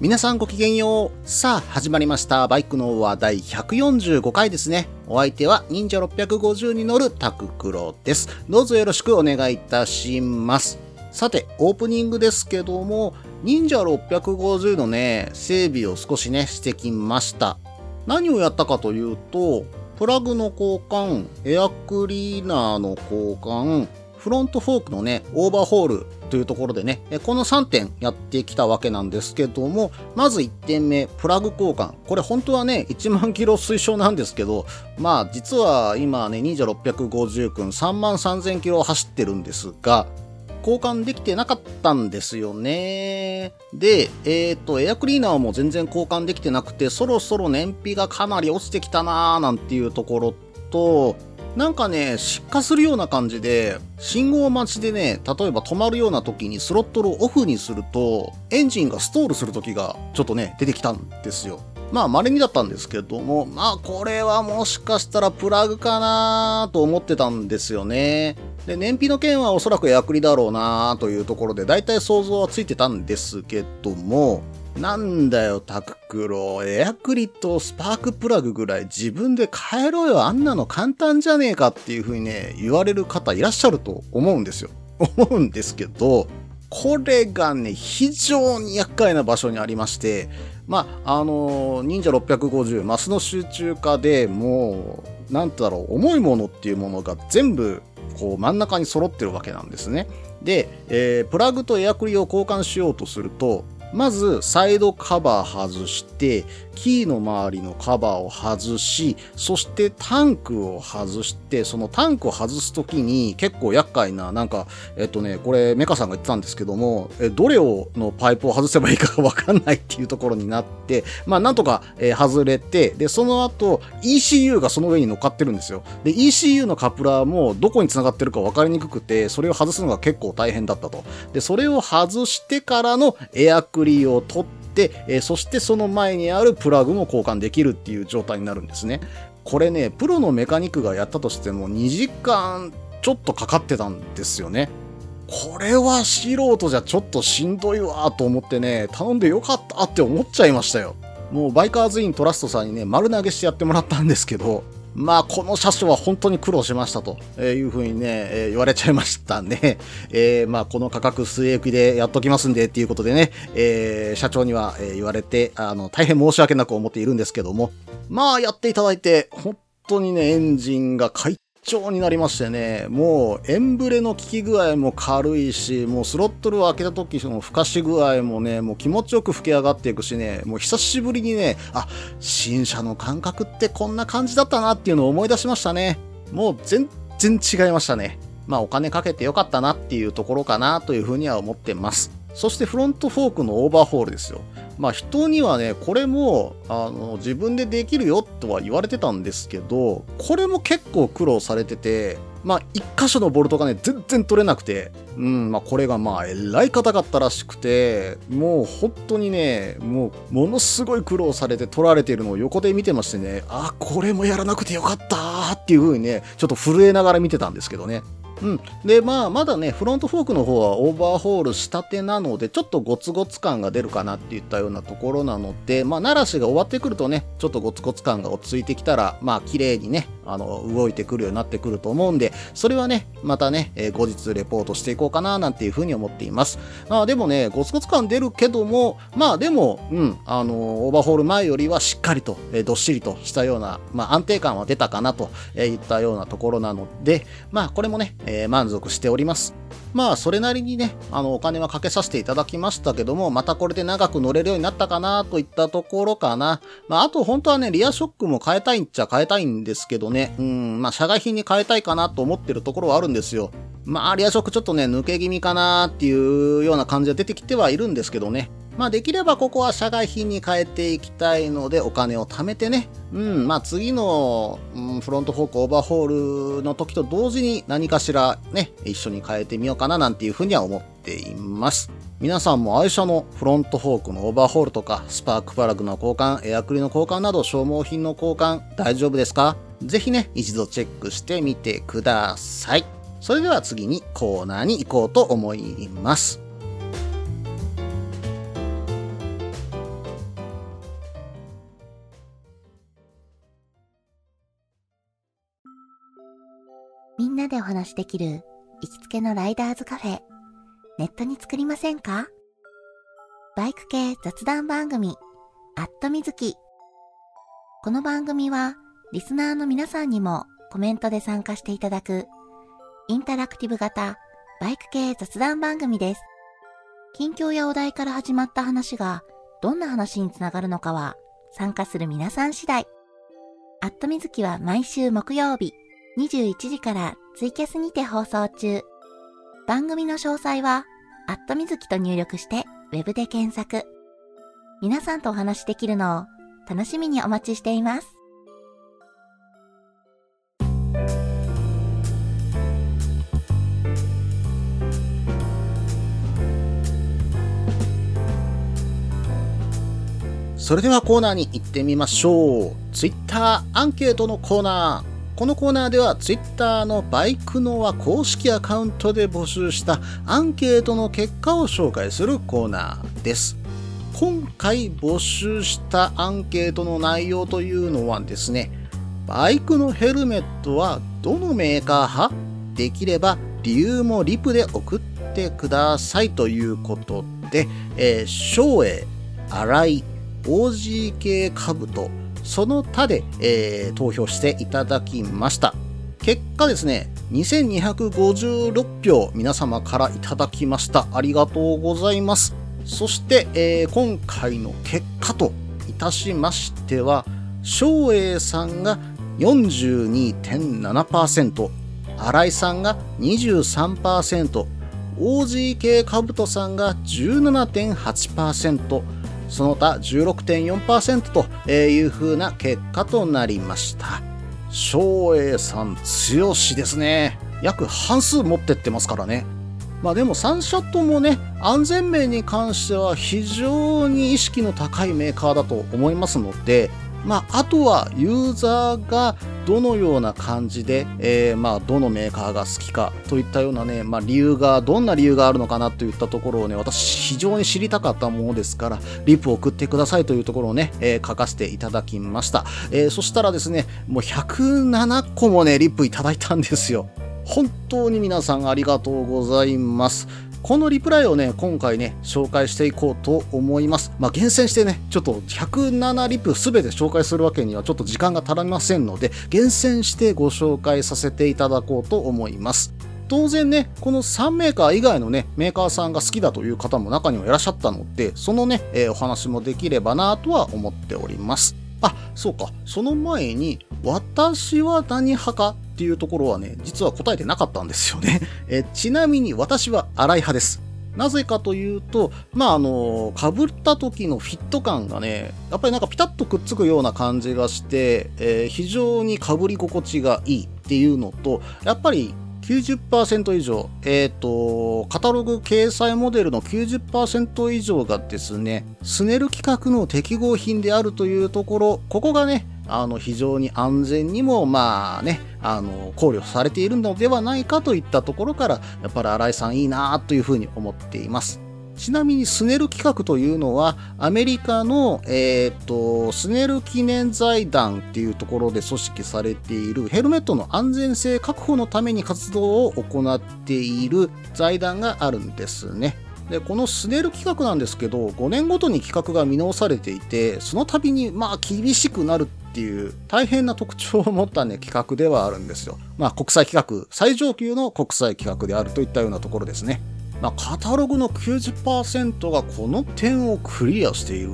皆さんごきげんよう。さあ始まりましたバイクの話題145回ですね。お相手は忍者650に乗るタククロです。どうぞよろしくお願いいたします。さてオープニングですけども、忍者650のね整備を少しねしてきました。何をやったかというと、プラグの交換、エアクリーナーの交換、フロントフォークのねオーバーホールというところでね、この3点やってきたわけなんですけども、まず1点目プラグ交換。これ本当はね1万キロ推奨なんですけど、まあ実は今ね忍者650くん33,000キロ走ってるんですが、交換できてなかったんですよね。で、エアクリーナーも全然交換できてなくて、そろそろ燃費がかなり落ちてきたなーなんていうところと、なんかね失火するような感じで、信号待ちでね例えば止まるような時にスロットルをオフにするとエンジンがストールする時がちょっとね出てきたんですよ。まあ稀にだったんですけども、まあこれはもしかしたらプラグかなと思ってたんですよね。で、燃費の件はおそらくエアクリだろうなというところで大体想像はついてたんですけども、なんだよタククロ、エアクリとスパークプラグぐらい自分で変えろよ、あんなの簡単じゃねえかっていう風にね言われる方いらっしゃると思うんですよ。思うんですけど、これがね非常に厄介な場所にありまして、まあ忍者650マスの集中化でもうなんだろう、重いものっていうものが全部こう真ん中に揃ってるわけなんですね。で、プラグとエアクリを交換しようとすると、まずサイドカバー外して、キーの周りのカバーを外し、そしてタンクを外して、そのタンクを外すときに結構厄介な、なんか、これメカさんが言ってたんですけども、どれをのパイプを外せばいいかわかんないっていうところになって、まあなんとか外れて、で、その後 ECU がその上に乗っかってるんですよ。で、ECU のカプラーもどこに繋がってるかわかりにくくて、それを外すのが結構大変だったと。で、それを外してからのエアクリを取って、そしてその前にあるプラグも交換できるっていう状態になるんですね。これねプロのメカニックがやったとしても2時間ちょっとかかってたんですよね。これは素人じゃちょっとしんどいわと思ってね、頼んでよかったって思っちゃいましたよ。もうバイカーズイントラストさんにね丸投げしてやってもらったんですけど、まあこの車種は本当に苦労しましたというふうにね言われちゃいましたね。まあこの価格据え置きでやっときますんでっていうことでね、社長には言われて大変申し訳なく思っているんですけども、まあやっていただいて本当にねエンジンが快調になりましてね、もうエンブレの効き具合も軽いし、もうスロットルを開けた時のふかし具合もねもう気持ちよく吹き上がっていくしね、もう久しぶりにね、あ、新車の感覚ってこんな感じだったなっていうのを思い出しましたね。もう全然違いましたね。まあお金かけてよかったなっていうところかなというふうには思ってます。そしてフロントフォークのオーバーホールですよ。まあ人にはねこれも自分でできるよとは言われてたんですけど、これも結構苦労されてて、まあ一箇所のボルトがね全然取れなくて、まあこれがまあえらい硬かったらしくて、もう本当にねもうものすごい苦労されて取られているのを横で見てましてね、あ、これもやらなくてよかったーっていう風にねちょっと震えながら見てたんですけどね。で、まあまだねフロントフォークの方はオーバーホールしたてなのでちょっとゴツゴツ感が出るかなっていったようなところなので、まあ慣らしが終わってくるとねちょっとゴツゴツ感が落ち着いてきたら、まあ綺麗にね動いてくるようになってくると思うんで、それはねまたね、後日レポートしていこうかななんていうふうに思っています。でもねゴツゴツ感出るけども、まあでもオーバーホール前よりはしっかりと、どっしりとしたような、まあ安定感は出たかなといったようなところなので、まあこれもね満足しております。まあそれなりにねお金はかけさせていただきましたけども、またこれで長く乗れるようになったかなといったところかな。まああと本当はねリアショックも変えたいっちゃ変えたいんですけどね、まあ社外品に変えたいかなと思ってるところはあるんですよ。まあリアショックちょっとね抜け気味かなっていうような感じが出てきてはいるんですけどね、まあできればここは社外品に変えていきたいのでお金を貯めてね、まあ次の、フロントフォークオーバーホールの時と同時に何かしらね、一緒に変えてみようかななんていうふうには思っています。皆さんも愛車のフロントフォークのオーバーホールとか、スパークプラグの交換、エアクリの交換など消耗品の交換大丈夫ですか？ぜひね、一度チェックしてみてください。それでは次にコーナーに行こうと思います。みんなでお話しできる行きつけのライダーズカフェ、ネットに作りませんか？バイク系雑談番組、@みずき。この番組はリスナーの皆さんにもコメントで参加していただくインタラクティブ型バイク系雑談番組です。近況やお題から始まった話がどんな話につながるのかは参加する皆さん次第。@みずきは毎週木曜日21時からツイキャスにて放送中。番組の詳細は@みずきと入力してウェブで検索。皆さんとお話しできるのを楽しみにお待ちしています。それではコーナーに行ってみましょう。ツイッターアンケートのコーナー。このコーナーではツイッターのバイクのは公式アカウントで募集したアンケートの結果を紹介するコーナーです。今回募集したアンケートの内容というのはですね、バイクのヘルメットはどのメーカー派？できれば理由もリプで送ってくださいということで、Shoei、RX、OGK カブト、その他で、投票していただきました。結果ですね、2256票皆様からいただきました。ありがとうございます。そして、今回の結果といたしましては、Shoeiさんが 42.7%、新井さんが 23%、OGK カブトさんが 17.8%、その他 16.4% という風な結果となりました。Shoeiさん強しですね。約半数持ってってますからね。まあでも3社ともね、安全面に関しては非常に意識の高いメーカーだと思いますので、まああとはユーザーがどのような感じで、まあどのメーカーが好きかといったようなね、まあ理由がどんな理由があるのかなといったところをね、私非常に知りたかったものですから、リプを送ってくださいというところをね、書かせていただきました。そしたらですね、もう107個もね、リプいただいたんですよ。本当に皆さんありがとうございます。このリプライをね、今回ね、紹介していこうと思います。まあ、厳選してね、ちょっと107リプすべて紹介するわけにはちょっと時間が足りませんので、厳選してご紹介させていただこうと思います。当然ね、この3メーカー以外のね、メーカーさんが好きだという方も中にはいらっしゃったので、そのね、お話もできればなとは思っております。あ、そうか。その前に、私は何派かっていうところはね、実は答えてなかったんですよね。ちなみに私は新井派です。なぜかというと、まあ被った時のフィット感がね、やっぱりなんかピタッとくっつくような感じがして、非常に被り心地がいいっていうのと、やっぱり90% 以上、カタログ掲載モデルの 90% 以上がですね、スネル規格の適合品であるというところ、ここがね、非常に安全にも、まあね、考慮されているのではないかといったところから、やっぱり新井さんいいなというふうに思っています。ちなみにスネル規格というのは、アメリカの、スネル記念財団っていうところで組織されているヘルメットの安全性確保のために活動を行っている財団があるんですね。で、このスネル規格なんですけど、5年ごとに規格が見直されていて、その度にまあ厳しくなるっていう大変な特徴を持ったね、規格ではあるんですよ。まあ国際規格、最上級の国際規格であるといったようなところですね。まあ、カタログの 90% がこの点をクリアしている。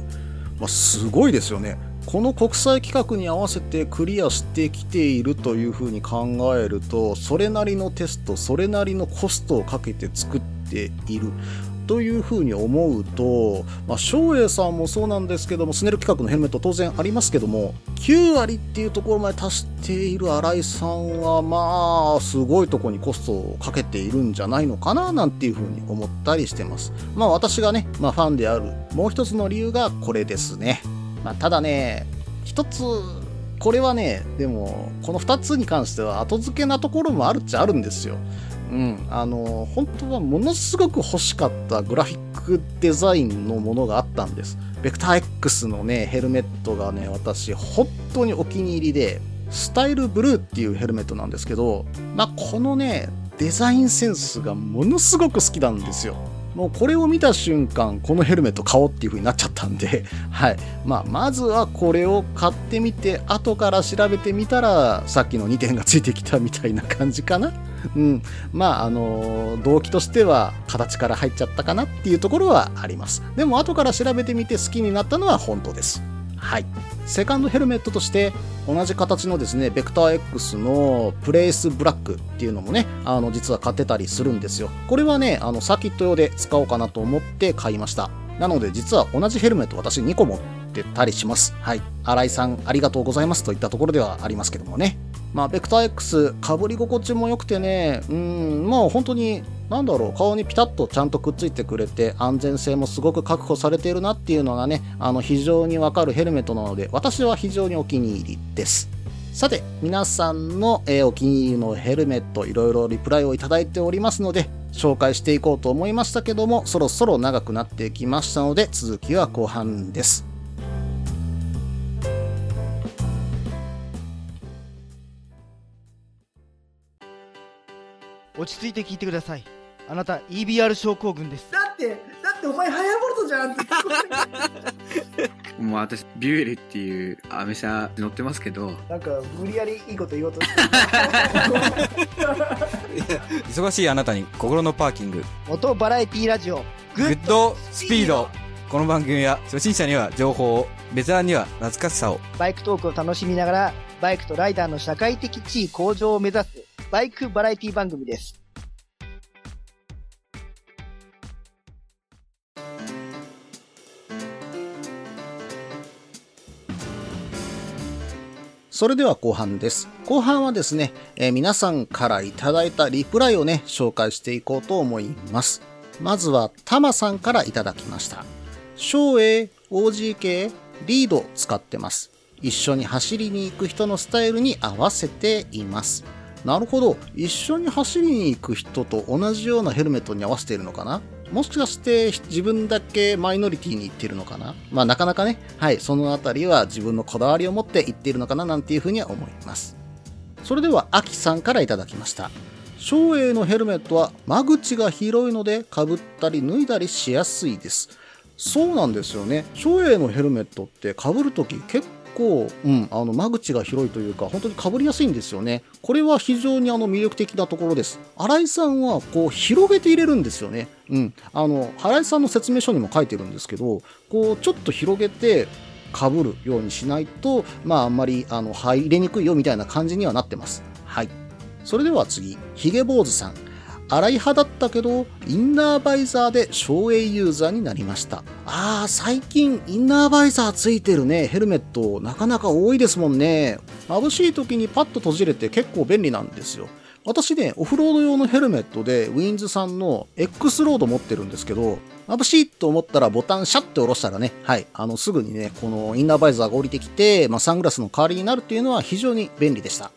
まあ、すごいですよね。この国際規格に合わせてクリアしてきているというふうに考えると、それなりのテスト、それなりのコストをかけて作っている。というふうに思うと、Shoeiさんもそうなんですけども、スネル規格のヘルメット当然ありますけども、9割っていうところまで達している新井さんはすごいとこにコストをかけているんじゃないのかななんていうふうに思ったりしてます。私がね、ファンであるもう一つの理由がこれですね。ただね、一つこれはね、でもこの2つに関しては後付けなところもあるっちゃあるんですよ。本当はものすごく欲しかったグラフィックデザインのものがあったんです。ベクター X のね、ヘルメットがね、私本当にお気に入りで、スタイルブルーっていうヘルメットなんですけど、このね、デザインセンスがものすごく好きなんですよ。もうこれを見た瞬間、このヘルメット買おうっていう風になっちゃったんではい、まずはこれを買ってみて、後から調べてみたらさっきの2点がついてきたみたいな感じかな。動機としては形から入っちゃったかなっていうところはあります。でも後から調べてみて好きになったのは本当です。はい、セカンドヘルメットとして同じ形のですね、ベクター X のプレイスブラックっていうのもね、実は買ってたりするんですよ。これはね、サーキット用で使おうかなと思って買いました。なので実は同じヘルメット私2個持ってたりします。はい、新井さんありがとうございますといったところではありますけどもね。ベクター X かぶり心地も良くてね、本当に何だろう、顔にピタッとちゃんとくっついてくれて、安全性もすごく確保されているなっていうのがね、非常にわかるヘルメットなので、私は非常にお気に入りです。さて、皆さんの、お気に入りのヘルメット、いろいろリプライをいただいておりますので紹介していこうと思いましたけども、そろそろ長くなってきましたので、続きは後半です。落ち着いて聞いてください。あなた EBR 症候群です。だってお前ハヤボルトじゃんってもう私ビュエルっていうアメ車乗ってますけど、なんか無理やりいいこと言おうとして忙しいあなたに心のパーキング、元バラエティラジオグッドスピード。この番組は初心者には情報を、ベテランには懐かしさを、バイクトークを楽しみながらバイクとライダーの社会的地位向上を目指すバイクバラエティ番組です。それでは後半です。後半はですね、皆さんからいただいたリプライをね、紹介していこうと思います。まずはタマさんからいただきました。Shoei OGK リード使ってます。一緒に走りに行く人のスタイルに合わせています。なるほど、一緒に走りに行く人と同じようなヘルメットに合わせているのかな。もしかして自分だけマイノリティに行っているのかな。なかなかね、はい、そのあたりは自分のこだわりを持って行っているのかななんていうふうには思います。それではアキさんからいただきました。Shoeiのヘルメットは間口が広いのでかぶったり脱いだりしやすいです。そうなんですよね、Shoeiのヘルメットってかぶるとき結構間口が広いというか、本当にかぶりやすいんですよね。これは非常に魅力的なところです。新井さんはこう広げて入れるんですよね。新井さんの説明書にも書いてるんですけど、こうちょっと広げてかぶるようにしないと、あんまり入れにくいよみたいな感じにはなってます。はい、それでは次、ひげ坊主さん。新井派だったけどインナーバイザーでShoeiユーザーになりました。最近インナーバイザーついてるね、ヘルメットなかなか多いですもんね。眩しい時にパッと閉じれて結構便利なんですよ。私ね、オフロード用のヘルメットでウィンズさんの X ロード持ってるんですけど、眩しいと思ったらボタンシャッて下ろしたらね、はい、すぐにね、このインナーバイザーが降りてきて、サングラスの代わりになるっていうのは非常に便利でした。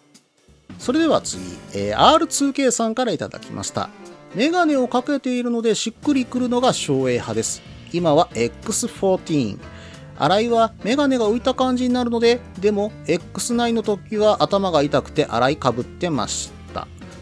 それでは次、R2K さんからいただきました。メガネをかけているのでしっくりくるのがShoei派です。今は X14。 新井はメガネが浮いた感じになるので、でも X9 の時は頭が痛くて新井かぶってました。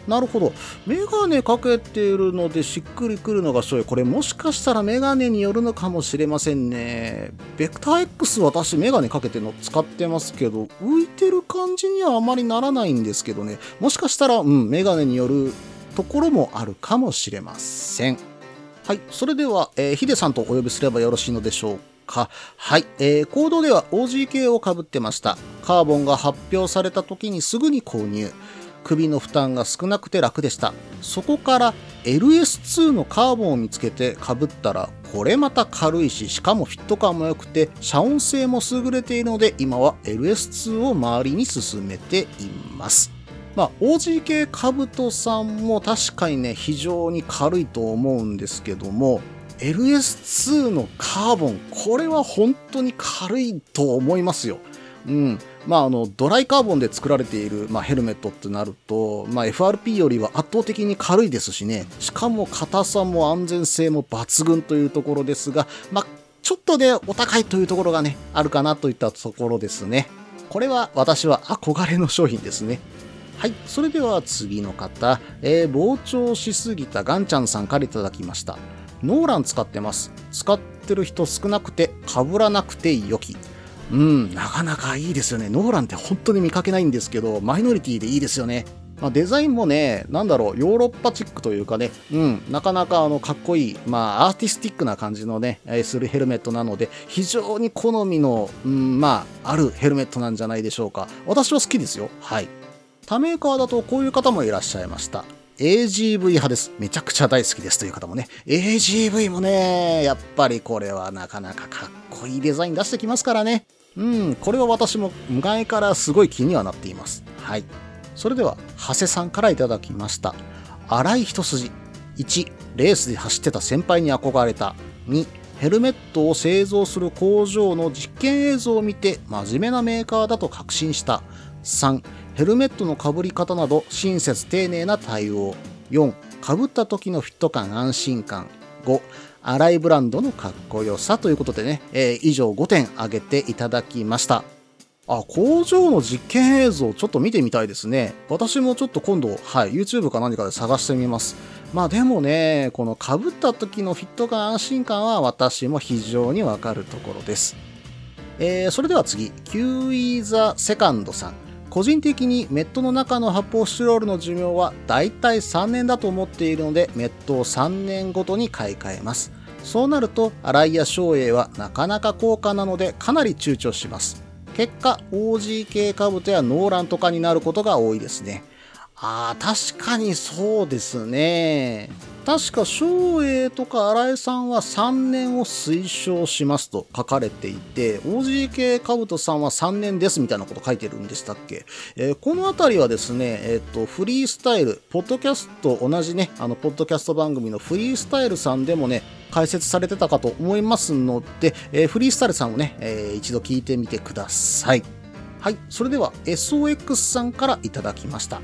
なるほど、メガネかけているのでしっくりくるのがShoei。これもしかしたらメガネによるのかもしれませんね。ベクター X 私メガネかけての使ってますけど、浮いてる感じにはあまりならないんですけどね。もしかしたらメガネによるところもあるかもしれません。はい、それでは、ヒデさんとお呼びすればよろしいのでしょうか。はい、行動では OGK をかぶってました。カーボンが発表された時にすぐに購入。首の負担が少なくて楽でした。そこから LS2 のカーボンを見つけてかぶったら、これまた軽いし、しかもフィット感も良くて遮音性も優れているので、今は LS2 を周りに勧めています。まあ OG 系カブトさんも確かにね、非常に軽いと思うんですけども、 LS2 のカーボン、これは本当に軽いと思いますよ。まあドライカーボンで作られている、ヘルメットってなると、FRP よりは圧倒的に軽いですしね、しかも硬さも安全性も抜群というところですが、ちょっとでお高いというところがね、あるかなといったところですね。これは私は憧れの商品ですね。はい、それでは次の方、膨張しすぎたガンちゃんさんからいただきました。ノーラン使ってます。使ってる人少なくて被らなくて良き。なかなかいいですよね。ノーランって本当に見かけないんですけど、マイノリティでいいですよね。デザインもね、ヨーロッパチックというかね、なかなかかっこいい、アーティスティックな感じのね、するヘルメットなので、非常に好みの、あるヘルメットなんじゃないでしょうか。私は好きですよ。はい。他メーカーだとこういう方もいらっしゃいました。AGV 派です。めちゃくちゃ大好きですという方もね。AGV もね、やっぱりこれはなかなかかっこいいデザイン出してきますからね。これは私も前からすごい気にはなっています。はい。それでは、長谷さんからいただきました。荒い一筋。1、レースで走ってた先輩に憧れた。2、ヘルメットを製造する工場の実験映像を見て、真面目なメーカーだと確信した。3、ヘルメットのかぶり方など親切丁寧な対応。4、かぶった時のフィット感安心感。5、荒いブランドのかっこよさということでね、以上5点挙げていただきました。工場の実験映像ちょっと見てみたいですね。私もちょっと今度、YouTube か何かで探してみます。でもね、このかぶった時のフィット感安心感は私も非常にわかるところです。それでは次、QE The Second さん。個人的にメットの中の発泡スチロールの寿命はだいたい3年だと思っているので、メットを3年ごとに買い替えます。そうなると荒井やShoeiはなかなか高価なので、かなり躊躇します。結果 OG 系カブトやノーランとかになることが多いですね。確かにそうですね。確かShoeiとか荒井さんは3年を推奨しますと書かれていて、 OG 系カブトさんは3年ですみたいなこと書いてるんでしたっけ。このあたりはですね、フリースタイルポッドキャスト、同じね、ポッドキャスト番組のフリースタイルさんでもね、解説されてたかと思いますので、フリースタイルさんをね、一度聞いてみてください。はい、それでは SOX さんからいただきました。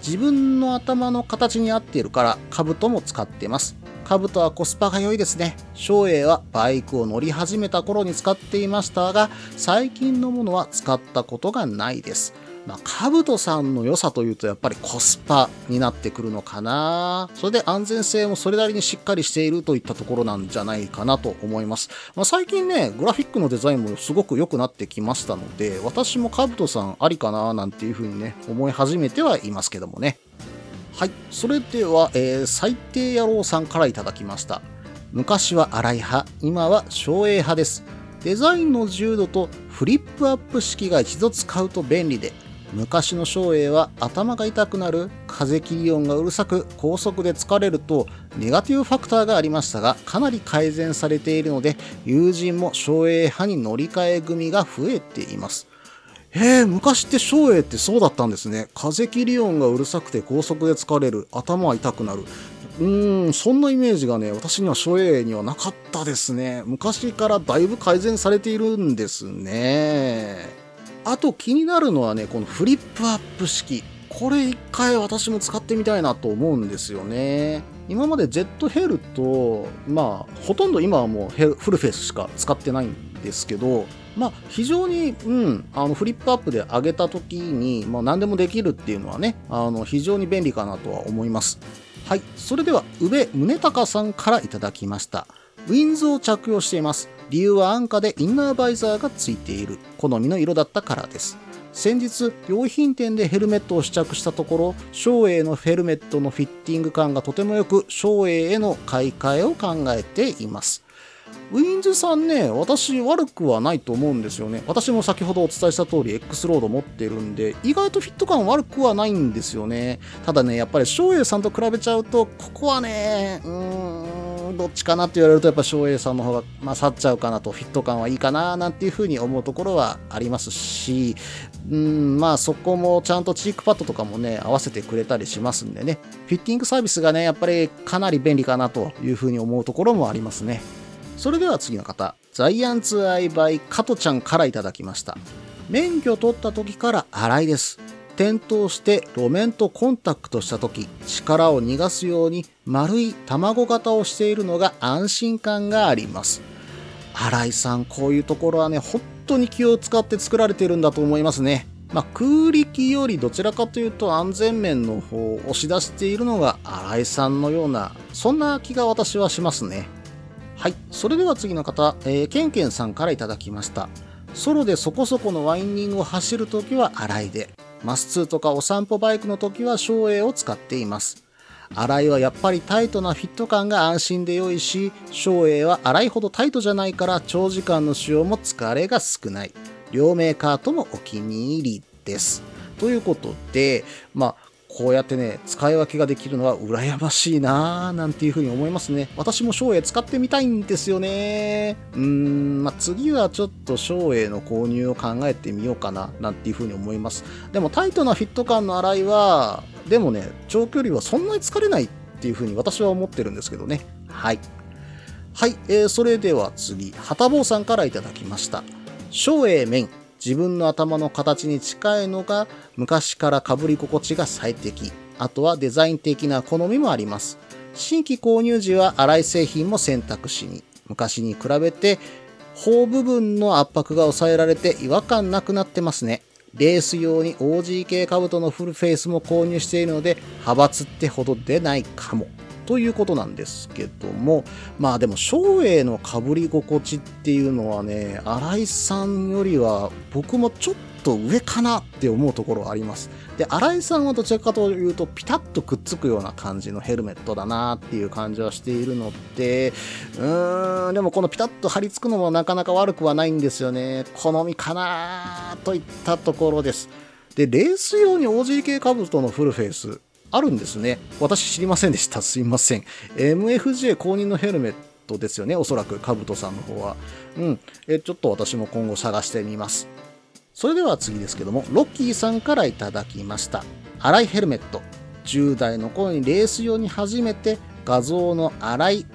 自分の頭の形に合っているから兜も使ってます。兜はコスパが良いですね。Shoeiはバイクを乗り始めた頃に使っていましたが、最近のものは使ったことがないです。兜さんの良さというと、やっぱりコスパになってくるのかな。それで安全性もそれなりにしっかりしているといったところなんじゃないかなと思います。最近ね、グラフィックのデザインもすごく良くなってきましたので、私も兜さんありかななんていうふうにね、思い始めてはいますけどもね。はい、それでは、最低野郎さんからいただきました。昔は荒井派、今はShoei派です。デザインの自由度とフリップアップ式が一度使うと便利で、昔のShoeiは頭が痛くなる、風切り音がうるさく高速で疲れるとネガティブファクターがありましたが、かなり改善されているので、友人もShoei派に乗り換え組が増えています。昔ってShoeiってそうだったんですね。風切り音がうるさくて高速で疲れる、頭が痛くなる、そんなイメージがね、私にはShoeiにはなかったですね。昔からだいぶ改善されているんですね。あと気になるのはね、このフリップアップ式。これ一回私も使ってみたいなと思うんですよね。今までジェットヘルと、ほとんど今はもうフルフェイスしか使ってないんですけど、非常に、フリップアップで上げた時に、何でもできるっていうのはね、非常に便利かなとは思います。はい、それでは、宇部宗隆さんからいただきました。ウィンズを着用しています。理由は安価でインナーバイザーがついている。好みの色だったからです。先日用品店でヘルメットを試着したところ、Shoeiのヘルメットのフィッティング感がとても良く、Shoeiへの買い替えを考えています。ウィンズさんね、私悪くはないと思うんですよね。私も先ほどお伝えした通り X ロード持ってるんで、意外とフィット感悪くはないんですよね。ただね、やっぱりShoeiさんと比べちゃうと、ここはね、どっちかなって言われると、やっぱShoeiさんの方が勝っちゃうかなと、フィット感はいいかななんていう風に思うところはありますし、まあそこもちゃんとチークパッドとかもね、合わせてくれたりしますんでね、フィッティングサービスがね、やっぱりかなり便利かなという風に思うところもありますね。それでは次の方、ザイアンツアイバイ加トちゃんからいただきました。免許取った時から荒いです。転倒して路面とコンタクトした時、力を逃がすように丸い卵型をしているのが安心感があります。荒井さん、こういうところはね、本当に気を使って作られているんだと思いますね。まあ、空力よりどちらかというと安全面の方を押し出しているのが荒井さんのような、そんな気が私はしますね。はい、それでは次の方、ケンケンさんからいただきました。ソロでそこそこのワインディングを走るときは荒井で、マス2とかお散歩バイクのときはShoeiを使っています。荒井はやっぱりタイトなフィット感が安心で良いし、Shoeiは荒井ほどタイトじゃないから長時間の使用も疲れが少ない。両メーカーともお気に入りです。ということで、まあ、こうやってね、使い分けができるのは羨ましいなぁなんていう風に思いますね。私もShoei使ってみたいんですよね。まあ、次はちょっとShoeiの購入を考えてみようかななんていう風に思います。でもタイトなフィット感の荒いは、でもね、長距離はそんなに疲れないっていう風に私は思ってるんですけどね。はい。はい、それでは次、はたぼうさんからいただきました。Shoei面。自分の頭の形に近いのが昔から被り心地が最適。あとはデザイン的な好みもあります。新規購入時は粗い製品も選択肢に。昔に比べて頬部分の圧迫が抑えられて違和感なくなってますね。レース用に OGK 兜のフルフェイスも購入しているので派閥ってほど出ないかも。ということなんですけども、まあでもShoeiの被り心地っていうのはね、荒井さんよりは僕もちょっと上かなって思うところあります。で、荒井さんはどちらかというとピタッとくっつくような感じのヘルメットだなっていう感じはしているので、でもこのピタッと張り付くのもなかなか悪くはないんですよね。好みかなといったところです。で、レース用に OGK 兜のフルフェイスあるんですね。私知りませんでした。すいません。MFJ 公認のヘルメットですよね。おそらく、カブトさんの方は。ちょっと私も今後探してみます。それでは次ですけども、ロッキーさんからいただきました。荒いヘルメット。10代の頃にレース用に初めて画像の荒い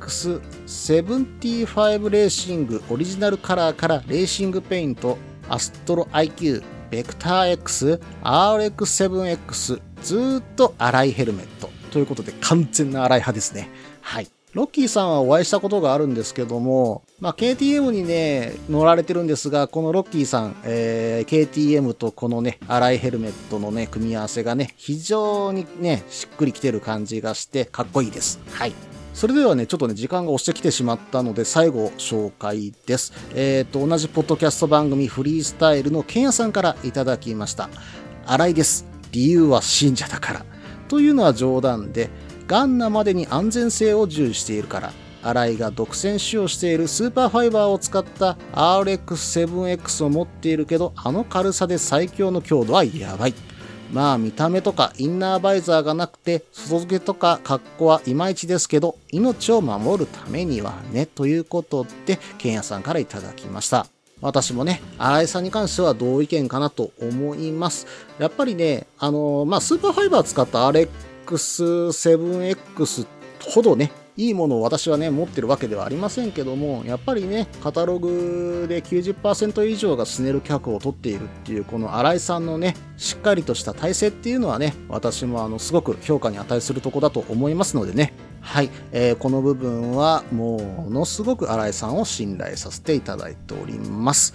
X75 レーシングオリジナルカラーからレーシングペイント、アストロ IQ、ベクター X、RX7X、ずーっと荒いヘルメットということで、完全な荒い派ですね。はい。ロッキーさんはお会いしたことがあるんですけども、まあ、KTM にね、乗られてるんですが、このロッキーさん、KTM とこのね、荒いヘルメットのね、組み合わせがね、非常にね、しっくりきてる感じがして、かっこいいです。はい。それではね、ちょっとね、時間が押してきてしまったので、最後、紹介です。同じポッドキャスト番組、フリースタイルのケンヤさんからいただきました。荒いです。理由は信者だからというのは冗談で、ガンナまでに安全性を重視しているから、荒井が独占使用しているスーパーファイバーを使った RX7X を持っているけど、あの軽さで最強の強度はやばい。まあ見た目とかインナーバイザーがなくて、外付けとか格好はいまいちですけど、命を守るためにはね、ということでケンヤさんからいただきました。私もね、荒井さんに関しては同意見かなと思います。やっぱりね、スーパーファイバー使った RX7X ほどね、いいものを私はね、持ってるわけではありませんけども、やっぱりね、カタログで 90% 以上がスネル客を取っているっていう、この荒井さんのね、しっかりとした体制っていうのはね、私もすごく評価に値するとこだと思いますのでね、はい、この部分はものすごく荒井さんを信頼させていただいております。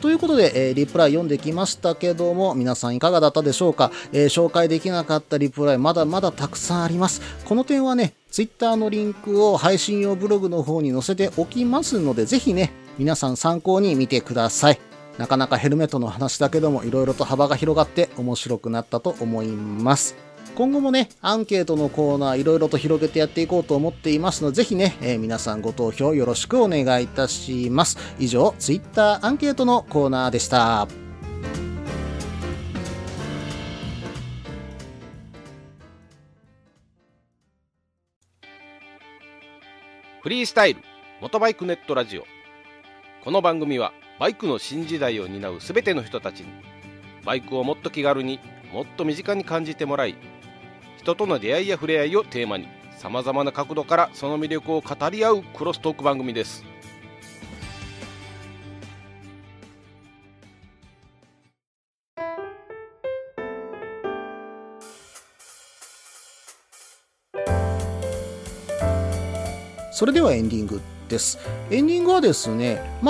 ということで、リプライ読んできましたけども、皆さんいかがだったでしょうか。紹介できなかったリプライ、まだまだたくさんあります。この点はね、Twitter のリンクを配信用ブログの方に載せておきますので、ぜひね、皆さん参考に見てください。なかなかヘルメットの話だけども、いろいろと幅が広がって面白くなったと思います。今後もね、アンケートのコーナーいろいろと広げてやっていこうと思っていますので、ぜひね、皆さんご投票よろしくお願いいたします。以上、Twitter アンケートのコーナーでした。フリースタイル、モトバイクネットラジオ。この番組は、バイクの新時代を担うすべての人たちに、バイクをもっと気軽に、もっと身近に感じてもらい、人との出会いや触れ合いをテーマに、さまざまな角度からその魅力を語り合うクロストーク番組です。それではエンディングです。エンディングはですね、オ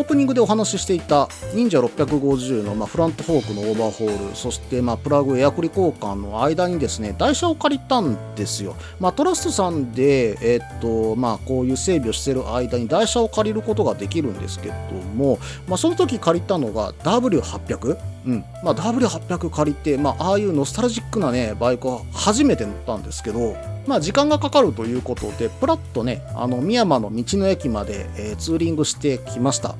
ープニングでお話ししていた忍者650のフラントフォークのオーバーホール、そしてプラグエアクリ交換の間にですね、台車を借りたんですよ。トラストさんで、こういう整備をしている間に台車を借りることができるんですけども、その時借りたのが W800。W800 借りて、ああいうノスタルジックなね、バイクを初めて乗ったんですけど、時間がかかるということで、プラッとね、美山の道の駅まで、ツーリングしてきました。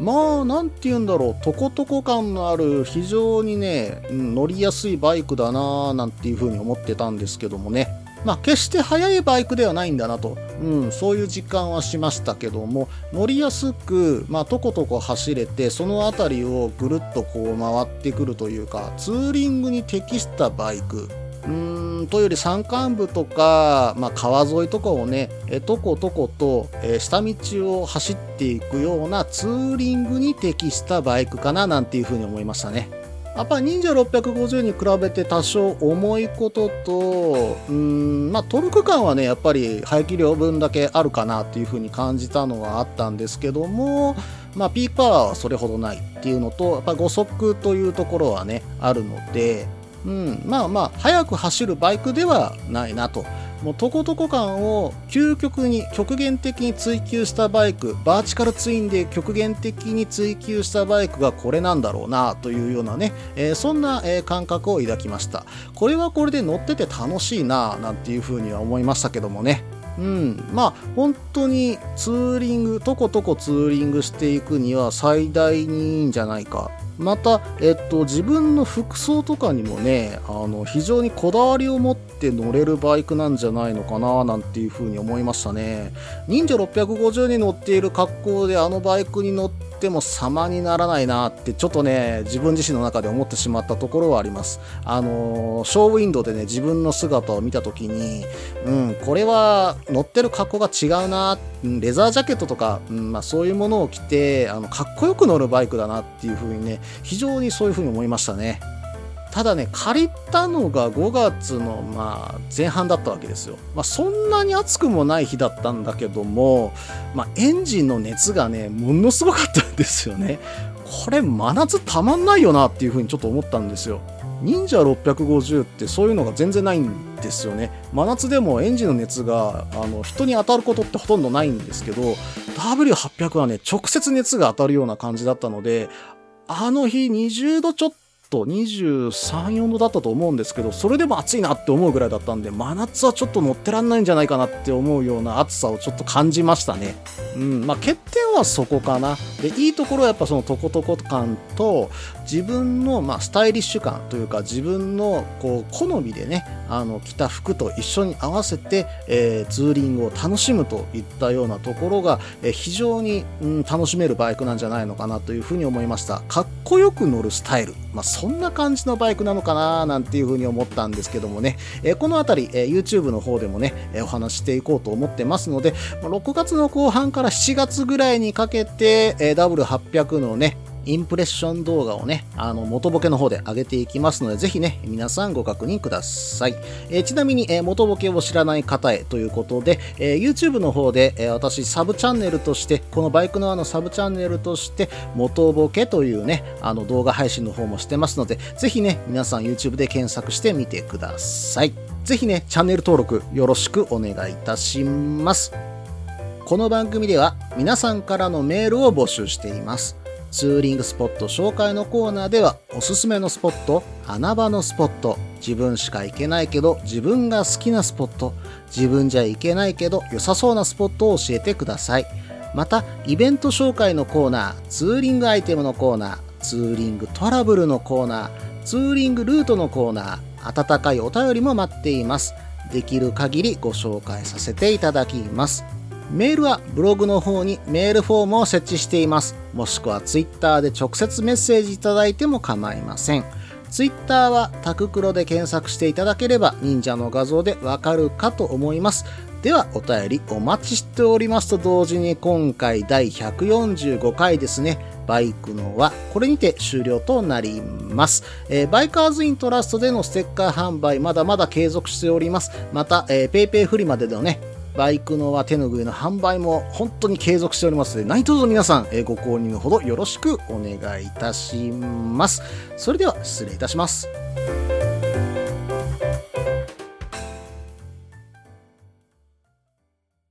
なんて言うんだろう、トコトコ感のある非常にね、乗りやすいバイクだなぁなんていうふうに思ってたんですけどもね。決して速いバイクではないんだなと、そういう実感はしましたけども、乗りやすく、とことこ走れて、そのあたりをぐるっとこう回ってくるというか、ツーリングに適したバイク。というより山間部とか、川沿いとかをね、とことこと、下道を走っていくようなツーリングに適したバイクかななんていうふうに思いましたね。やっぱ忍者650に比べて多少重いことと、トルク感はね、やっぱり排気量分だけあるかなっていうふうに感じたのはあったんですけども、ピークパワーはそれほどないっていうのと、やっぱ5速というところはね、あるので、速く走るバイクではないなと。もうとことこ感を究極に極限的に追求したバイク、バーチカルツインで極限的に追求したバイクがこれなんだろうなというようなね、そんな感覚を抱きました。これはこれで乗ってて楽しいななんていうふうには思いましたけどもね。本当にツーリング、とことこツーリングしていくには最大にいいんじゃないか。また、自分の服装とかにもね、非常にこだわりを持って乗れるバイクなんじゃないのかななんていうふうに思いましたね。忍者650に乗っている格好であのバイクに乗っても様にならないなって、ちょっとね、自分自身の中で思ってしまったところはあります。ショーウィンドでね、自分の姿を見たときに、これは乗ってる格好が違うな、レザージャケットとか、そういうものを着て、かっこよく乗るバイクだなっていうふうにね、非常にそういうふうに思いましたね。ただね、借りたのが5月の前半だったわけですよ。そんなに暑くもない日だったんだけども、エンジンの熱がね、ものすごかったんですよね。これ真夏たまんないよなっていうふうにちょっと思ったんですよ。忍者650ってそういうのが全然ないんですよね。真夏でもエンジンの熱が人に当たることってほとんどないんですけど、 W800 はね、直接熱が当たるような感じだったので、あの日20度ちょっと、23、4度だったと思うんですけど、それでも暑いなって思うぐらいだったんで、真夏はちょっと乗ってらんないんじゃないかなって思うような暑さをちょっと感じましたね。欠点はそこかな。で、いいところはやっぱそのトコトコ感と、自分のスタイリッシュ感というか、自分のこう好みでね、着た服と一緒に合わせて、ツーリングを楽しむといったようなところが、非常に、楽しめるバイクなんじゃないのかなというふうに思いました。かっこよく乗るスタイル、そんな感じのバイクなのかななんていうふうに思ったんですけどもね、このあたり、YouTube の方でもね、お話していこうと思ってますので、6月の後半から7月ぐらいにかけて、W800 のね、インプレッション動画をね、元ボケの方で上げていきますので、ぜひね、皆さんご確認ください。ちなみに、元ボケを知らない方へということで、YouTube の方で、私、サブチャンネルとして、このバイクのサブチャンネルとして、元ボケというね、動画配信の方もしてますので、ぜひね、皆さん YouTube で検索してみてください。ぜひね、チャンネル登録よろしくお願いいたします。この番組では、皆さんからのメールを募集しています。ツーリングスポット紹介のコーナーでは、おすすめのスポット、穴場のスポット、自分しか行けないけど自分が好きなスポット、自分じゃ行けないけど良さそうなスポットを教えてください。またイベント紹介のコーナー、ツーリングアイテムのコーナー、ツーリングトラブルのコーナー、ツーリングルートのコーナー、温かいお便りも待っています。できる限りご紹介させていただきます。メールはブログの方にメールフォームを設置しています。もしくはツイッターで直接メッセージいただいても構いません。ツイッターはタククロで検索していただければ忍者の画像でわかるかと思います。ではお便りお待ちしておりますと同時に、今回第145回ですね、バイクのはこれにて終了となります、バイカーズイントラストでのステッカー販売まだまだ継続しております。また、PayPayフリマでのねバイクのは手ぬぐいの販売も本当に継続しておりますので、何卒皆さん、ご購入のほどよろしくお願いいたします。それでは失礼いたします。